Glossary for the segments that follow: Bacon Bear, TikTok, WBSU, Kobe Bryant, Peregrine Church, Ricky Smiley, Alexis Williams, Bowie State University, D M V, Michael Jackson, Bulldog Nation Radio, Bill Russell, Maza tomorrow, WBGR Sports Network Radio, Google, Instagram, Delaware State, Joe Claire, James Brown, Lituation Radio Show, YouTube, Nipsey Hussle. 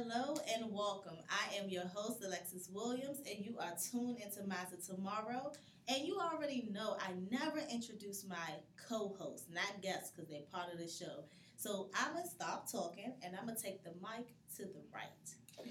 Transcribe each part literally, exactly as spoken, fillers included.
Hello and welcome. I am your host, Alexis Williams, and you are tuned into Maza Tomorrow. And you already know I never introduce my co-hosts, not guests, because they're part of the show. So I'm going to stop talking, and I'm going to take the mic to the right.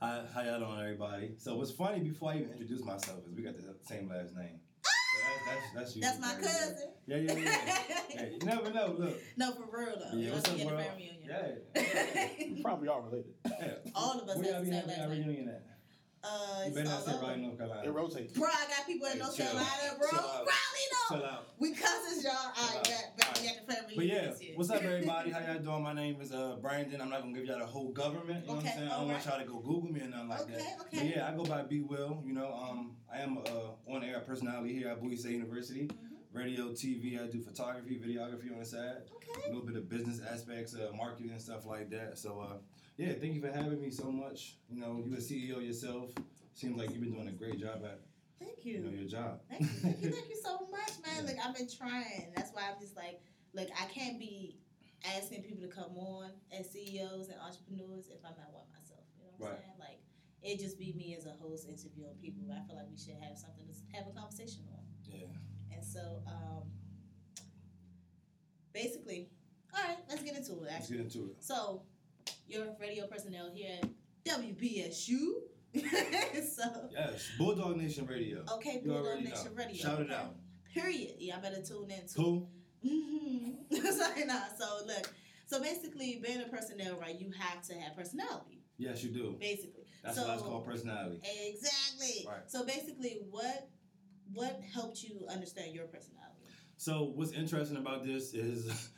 Hi, how y'all doing, everybody? So what's funny, before I even introduce myself, is we got the same last name. So that's, that's, that's, you that's my cousin. Yeah, yeah, yeah. yeah. You never know, look. No, for real, though. Yeah, what's up, world? Reunion. Yeah, yeah. We probably are related. Yeah. All of us have the same last name. Reunion at? Uh, you better not say right in North Carolina. It rotates. Bro, I got people in hey, North Carolina, bro. Probably no. We cousins, y'all. I got back at the family. But yeah, yeah. What's up, everybody? How y'all doing? My name is uh, Brandon. I'm not going to give y'all the whole government. You know okay, what I'm saying? I don't right. want y'all to go Google me or nothing like okay, that. Okay, okay. Yeah, I go by B. Will. You know, um, I am an uh, on-air personality here at Bowie State University. Mm-hmm. Radio, T V. I do photography, videography on the side. Okay. A little bit of business aspects, uh, marketing and stuff like that. So, uh, yeah, thank you for having me so much. You know, you're a C E O yourself. Seems like you've been doing a great job at thank you. You know, your job. Thank you, thank you, thank you so much, man. Yeah. Like, I've been trying. That's why I'm just like, like, I can't be asking people to come on as C E Os and entrepreneurs if I'm not one myself. You know what I'm right. saying? Like, it just be me as a host interviewing people. I feel like we should have something to have a conversation on. Yeah. And so, um, basically, all right, let's get into it, actually. Let's get into it. So, you're a radio personnel here at W B S U. So, yes, Bulldog Nation Radio. Okay, Bulldog Nation know. Radio. Shout okay. it out. Period. Yeah, I better tune in too. Cool. Mm-hmm. Sorry, nah. So look, so basically being a personnel, right, you have to have personality. Yes, you do. Basically. That's so, why it's called personality. Exactly. Right. So basically what what helped you understand your personality? So what's interesting about this is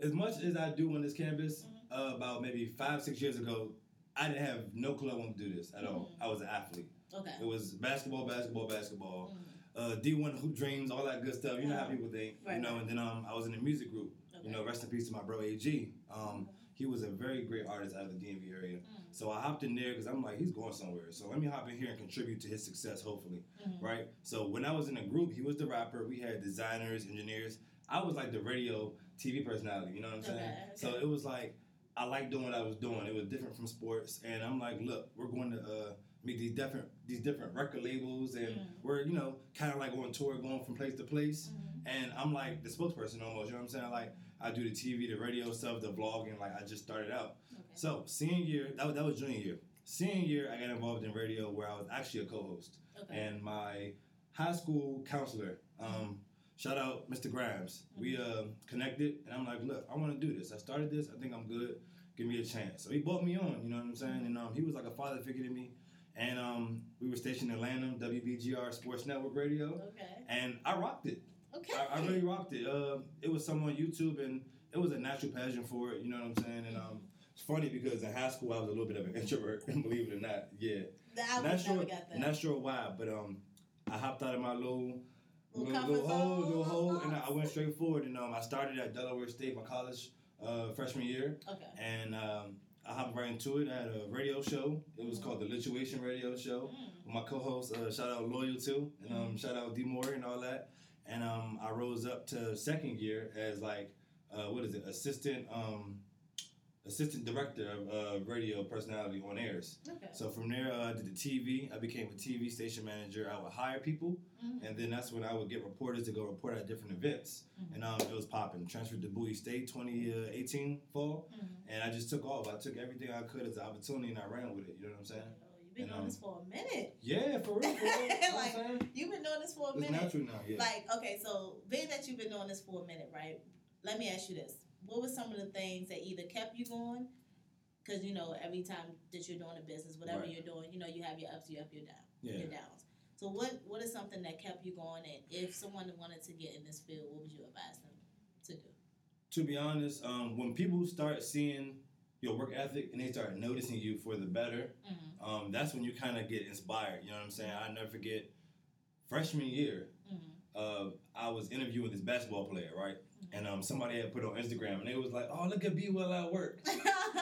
as much as I do on this campus, mm-hmm. uh, about maybe five, six years ago, I didn't have no clue I wanted to do this at mm-hmm. all. I was an athlete. Okay. It was basketball, basketball, basketball, mm-hmm. uh, D one hoop dreams, all that good stuff. You know how people think, right. you know. And then um, I was in a music group. Okay. You know, rest in peace to my bro A G. Um, okay. He was a very great artist out of the D M V area. Mm-hmm. So I hopped in there because I'm like, he's going somewhere. So let me hop in here and contribute to his success, hopefully, mm-hmm. right? So when I was in a group, he was the rapper. We had designers, engineers. I was like the radio, T V personality, you know what I'm okay, saying? Okay. So it was like, I liked doing what I was doing. It was different from sports. And I'm like, look, we're going to uh, meet these different these different record labels. And mm-hmm. we're, you know, kind of like on tour, going from place to place. Mm-hmm. And I'm like the spokesperson almost, you know what I'm saying? Like, I do the T V, the radio stuff, the vlogging. Like, I just started out. Okay. So senior year, that was, that was junior year. Senior year, I got involved in radio where I was actually a co-host. Okay. And my high school counselor, um, mm-hmm. shout out Mister Grimes. Mm-hmm. We uh, connected, and I'm like, look, I want to do this. I started this. I think I'm good. Give me a chance. So he brought me on, you know what I'm saying? And um, he was like a father figure to me. And um, we were stationed in Atlanta, W B G R Sports Network Radio. Okay. And I rocked it. Okay. I, I really rocked it. Uh, it was somewhere on YouTube, and it was a natural passion for it, you know what I'm saying? And um, it's funny because in high school, I was a little bit of an introvert, believe it or not. Yeah. I not sure, never got that. Not sure why, but um, I hopped out of my little... Little, little hole, little hole, and I, I went straight forward. And um, I started at Delaware State, my college uh, freshman year. Okay. And um, I hopped right into it. I had a radio show. It was mm-hmm. called the Lituation Radio Show. Mm-hmm. My co-host, uh, shout out Loyal too, and um, mm-hmm. shout out D Moore and all that. And um, I rose up to second year as like, uh, what is it, assistant, um, assistant director of uh, radio personality on airs. Okay. So from there, I uh, did the T V. I became a T V station manager. I would hire people. Mm-hmm. And then that's when I would get reporters to go report at different events. Mm-hmm. And um, it was popping. Transferred to Bowie State twenty eighteen fall. Mm-hmm. And I just took off. I took everything I could as an opportunity and I ran with it. You know what I'm saying? Oh, you've been and, doing um, this for a minute. Yeah, for real. For real. You know like, what I'm saying? You've been doing this for a it's minute. It's natural now, yeah. Like, okay, so being that you've been doing this for a minute, right? Let me ask you this. What were some of the things that either kept you going? Because, you know, every time that you're doing a business, whatever right. you're doing, you know, you have your ups, your up, your down, yeah. your downs. So what, what is something that kept you going? And if someone wanted to get in this field, what would you advise them to do? To be honest, um, when people start seeing your work ethic and they start noticing you for the better, mm-hmm. um, that's when you kind of get inspired. You know what I'm saying? I never forget freshman year. Mm-hmm. Uh, I was interviewing this basketball player, right? Mm-hmm. And um, somebody had put it on Instagram, and they was like, "Oh, look at B Well at work."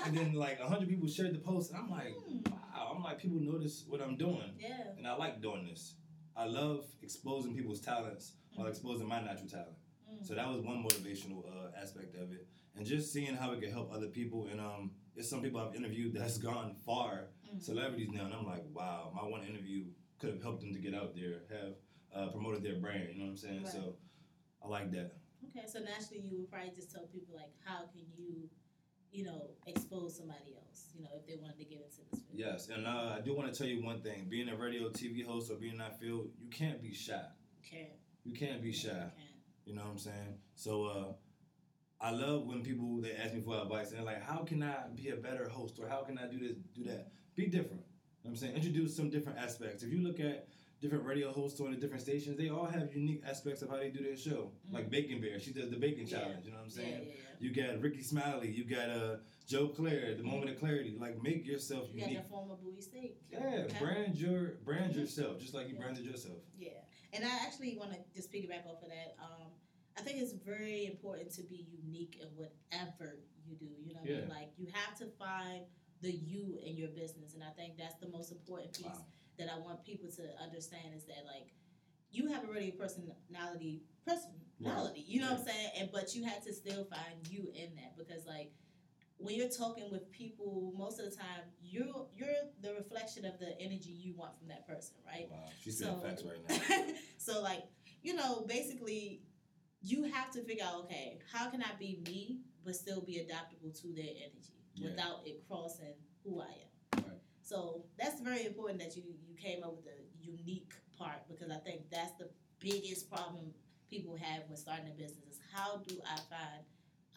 And then like a hundred people shared the post, and I'm like, mm. "Wow!" I'm like, people notice what I'm doing, yeah. And I like doing this. I love exposing people's talents mm-hmm. while exposing my natural talent. Mm-hmm. Mm-hmm. So that was one motivational uh, aspect of it. And just seeing how it could help other people. And um, there's some people I've interviewed that's gone far, mm-hmm. celebrities now. And I'm like, wow, my one interview could have helped them to get out there, have uh, promoted their brand. You know what I'm saying? Right. So I like that. Okay, so naturally you would probably just tell people, like, how can you, you know, expose somebody else, you know, if they wanted to get into this field. Yes, and uh, I do want to tell you one thing. Being a radio, T V host, or being in that field, you can't be shy. You can't. You can't be shy. You can't. You know what I'm saying? So uh, I love when people, they ask me for advice, and they're like, how can I be a better host, or how can I do this, do that? Be different. You know what I'm saying? Introduce some different aspects. If you look at different radio hosts on the different stations, they all have unique aspects of how they do their show. Mm-hmm. Like Bacon Bear, she does the Bacon yeah. Challenge, you know what I'm saying? Yeah, yeah, yeah. You got Ricky Smiley, you got uh, Joe Claire, the mm-hmm. Moment of Clarity. Like, make yourself you unique. You got the former Bowie State. Yeah, okay. brand your brand mm-hmm. yourself, just like you yeah. branded yourself. Yeah, and I actually want to just piggyback off of that. Um, I think it's very important to be unique in whatever you do, you know what yeah. I mean? Like, you have to find the you in your business, and I think that's the most important piece. Wow. That I want people to understand is that, like, you have already a personality, personality, you know yeah. what I'm saying? And but you had to still find you in that, because, like, when you're talking with people, most of the time you're you're the reflection of the energy you want from that person, right? Wow, she's so, saying facts right now. So, like, you know, basically, you have to figure out, okay, how can I be me but still be adaptable to their energy yeah. without it crossing who I am? So that's very important that you, you came up with the unique part, because I think that's the biggest problem people have when starting a business is, how do I find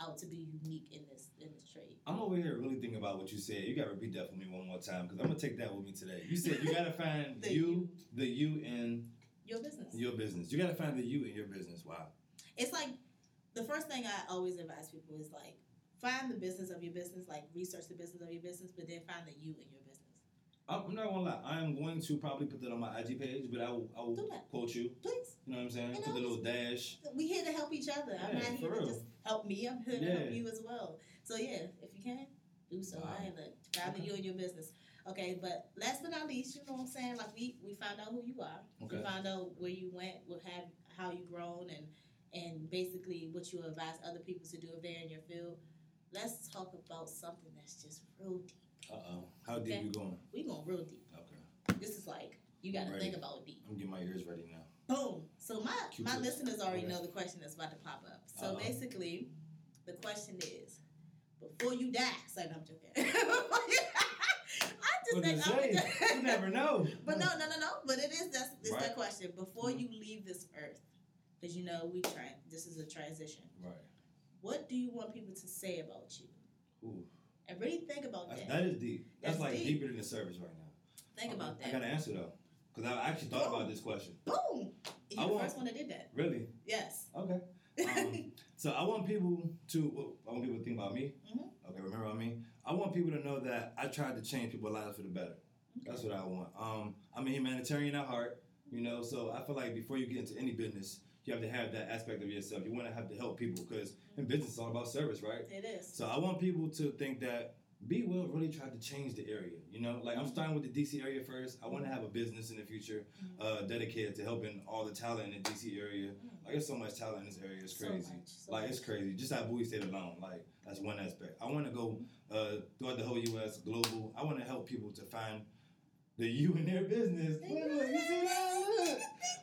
out to be unique in this in this trade? I'm over here really thinking about what you said. You got to repeat that for me one more time, because I'm going to take that with me today. You said you got to find the you, you, the you in your business. Your business. You got to find the you in your business. Wow. It's like the first thing I always advise people is, like, find the business of your business, like research the business of your business, but then find the you in your business. I'm not gonna lie. I am going to probably put that on my I G page, but I will, I will quote you. Please. You know what I'm saying? Put the little dash. We here to help each other. Yeah, I'm not here to real. just help me. I'm here yeah. to help you as well. So yeah, if you can, do so. Wow. I ain't look. Rather okay. you and your business. Okay, but last but not least, you know what I'm saying? Like, we, we found out who you are. Okay. We found out where you went, what have how you grown, and and basically what you advise other people to do if they're in your field. Let's talk about something that's just real deep. Uh-oh. How deep okay. you going? We going real deep. Okay. This is like, you got to think about deep. I'm getting my ears ready now. Boom. So my, my listeners already okay. know the question that's about to pop up. So uh-oh. basically, the question is, before you die, son, I'm joking. I just what think I'm just, you never know. But no, no, no, no. But it is that's it's right. that question. Before mm-hmm. you leave this earth, because you know we try, this is a transition. Right. What do you want people to say about you? Ooh. And really think about that. That is deep. That's, That's like deep. deeper than the service right now. Think um, about that. I got to answer, though, because I actually thought Boom. about this question. Boom! You're I the want, first one that did that. Really? Yes. Okay. Um, so I want people to, well, I want people to think about me. Mm-hmm. Okay, remember about me? I want people to know that I tried to change people's lives for the better. Okay. That's what I want. Um, I'm a humanitarian at heart, you know, so I feel like before you get into any business, you have to have that aspect of yourself. You want to have to help people, because in business it's all about service, right? It is. So I want people to think that B Will really tried to change the area. You know, like, I'm starting with the D C area first. I want to have a business in the future uh, dedicated to helping all the talent in the D C area. Like, there's so much talent in this area. It's crazy. So much, so like, it's crazy. Just how Bowie State alone. Like, that's one aspect. I want to go uh, throughout the whole U S, global. I want to help people to find the you in their business. Look, look, you see that? Look.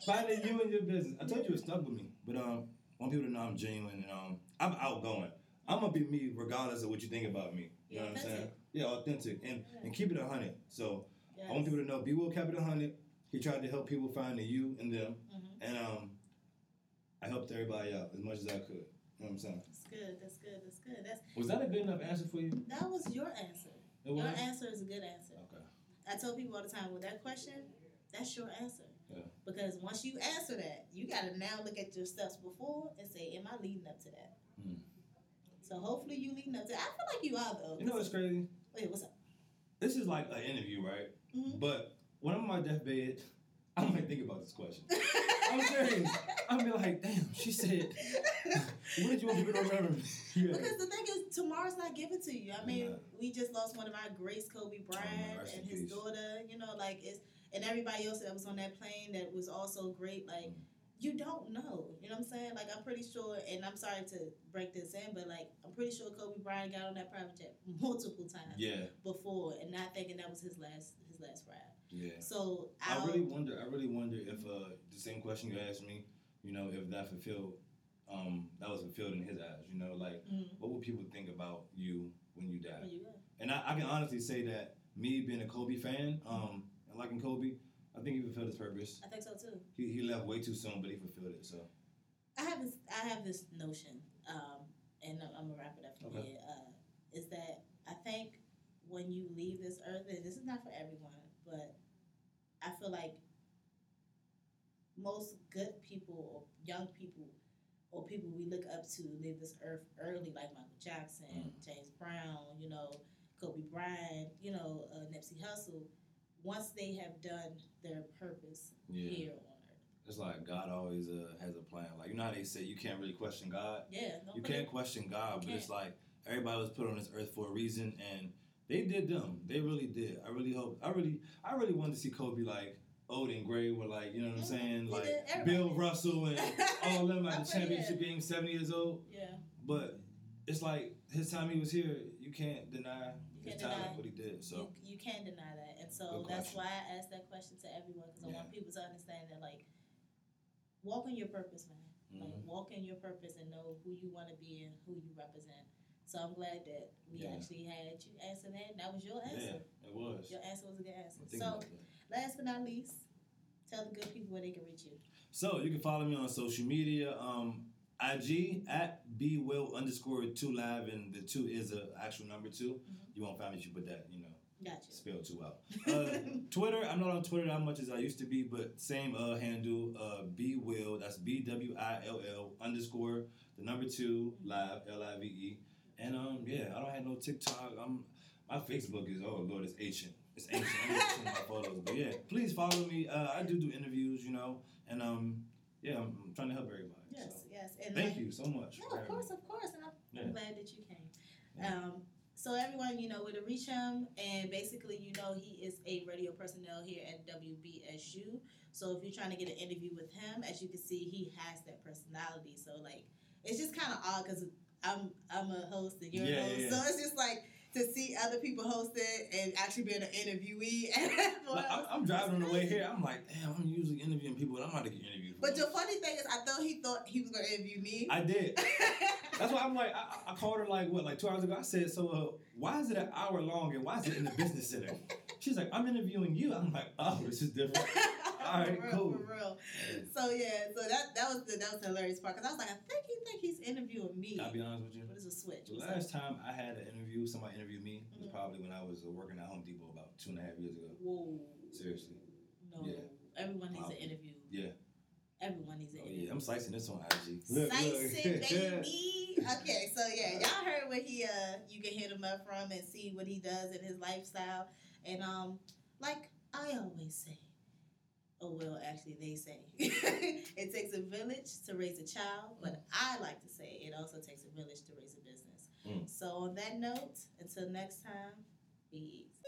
Find the you in your business. I told you it stuck with me, but um, I want people to know I'm genuine and um, I'm outgoing. I'm gonna be me regardless of what you think about me. You know what I'm saying? Yeah, authentic and yeah. and keep it a hundred. So yes. I want people to know B Will kept it a hundred. He tried to help people find the you in them, mm-hmm. and um, I helped everybody out as much as I could. You know what I'm saying? That's good. That's good. That's good. That's was that a good enough answer for you? That was your answer. It was? Your answer is a good answer. Okay. I tell people all the time with that question. That's your answer. Yeah. Because once you answer that, you got to now look at your steps before and say, am I leading up to that? Mm. So hopefully you leading up to that. I feel like you are, though. You know what's crazy? Wait, what's up? This is like an interview, right? Mm-hmm. But when I'm on my deathbed, I might think about this question. I'm serious. I'll be like, damn, she said, what did you want people to remember? Yeah. Because the thing is, tomorrow's not given to you. I mean, yeah. we just lost one of our greats, Kobe Bryant, oh, and his peace. daughter. You know, like, it's... And everybody else that was on that plane that was also great, like, you don't know. You know what I'm saying? Like, I'm pretty sure, and I'm sorry to break this in, but, like, I'm pretty sure Kobe Bryant got on that private jet multiple times yeah. before, and not thinking that was his last his last ride. Yeah. So I, I really wonder, I really wonder if uh, the same question you asked me, you know, if that fulfilled, um, that was fulfilled in his eyes, you know, like, mm-hmm. what would people think about you when you die? When you die. And I, I can honestly say that me being a Kobe fan, um, and liking Kobe, I think he fulfilled his purpose. I think so too. He he left way too soon, but he fulfilled it. So I have this I have this notion, um, and I'm, I'm gonna wrap it up for okay. you. Uh, is that I think when you leave this earth, and this is not for everyone, but I feel like most good people or young people or people we look up to leave this earth early, like Michael Jackson, mm. James Brown, you know, Kobe Bryant, you know, uh, Nipsey Hussle. Once they have done their purpose yeah. here on earth. It's like God always uh, has a plan. Like, you know how they say you can't really question God? Yeah. You can't question God, but can't. It's like everybody was put on this earth for a reason, and they did them. They really did. I really hope. I really I really wanted to see Kobe, like, old and gray with, like, you know what I'm saying? Like, Bill Russell and all of them, like, the championship game, seventy years old. Yeah. But it's like his time he was here, you can't deny his time and what he did. So You, you can't deny that. So that's why I asked that question to everyone, because yeah. I want people to understand that, like, walk in your purpose, man. Mm-hmm. Like, walk in your purpose and know who you want to be and who you represent. So I'm glad that we yeah. actually had you answer that. That was your answer. Yeah, it was. Your answer was a good answer. So last but not least, tell the good people where they can reach you. So you can follow me on social media. Um, I G at bwill underscore two live, and the two is an actual number two. Mm-hmm. You won't find me if you put that, you know. Gotcha. Spill two out. Uh, Twitter, I'm not on Twitter as much as I used to be, but same uh, handle, uh, bwill, that's B W I L L underscore, the number two, live, L I V E. And, um, yeah, I don't have no TikTok. I'm, my Facebook is, oh, Lord, it's ancient. It's ancient. I'm going to change my photos. But, yeah, please follow me. Uh, I do do interviews, you know, and, um, yeah, I'm, I'm trying to help everybody. Yes, so. yes. And Thank like, you so much. No, of course, me. of course. And I'm yeah. glad that you came. Yeah. Um, So everyone, you know where to reach him, and basically, you know, he is a radio personnel here at W B S U. So if you're trying to get an interview with him, as you can see, he has that personality. So, like, it's just kind of odd because I'm I'm a host and you're yeah, a host, yeah, yeah. so it's just like to see other people host it and actually being an interviewee. Like, I'm, I'm driving on the way here. I'm like, damn, I'm usually interviewing people, and I'm about to get interviewed. But the funny thing is, I thought he thought he was gonna interview me. I did. That's why I'm like, I, I called her like, what, like two hours ago? I said, so uh, why is it an hour long and why is it in the business center? She's like, I'm interviewing you. I'm like, oh, this is different. All right, for real, cool. For real. So, yeah, so that that was the, that was the hilarious part, because I was like, I think he think he's interviewing me. I'll be honest with you. But it's a switch. The last time I had an interview, somebody interviewed me, mm-hmm. was probably when I was working at Home Depot about two and a half years ago. Whoa. Seriously. No. Yeah. Everyone needs um, an interview. Yeah. Everyone needs an oh, interview. Yeah, I'm slicing this on I G. Slicing, baby. Okay, so yeah, y'all heard where he, uh, you can hit him up from and see what he does in his lifestyle. And um, like I always say, oh, well, actually they say, it takes a village to raise a child, but I like to say it also takes a village to raise a business. Mm. So on that note, until next time, be easy.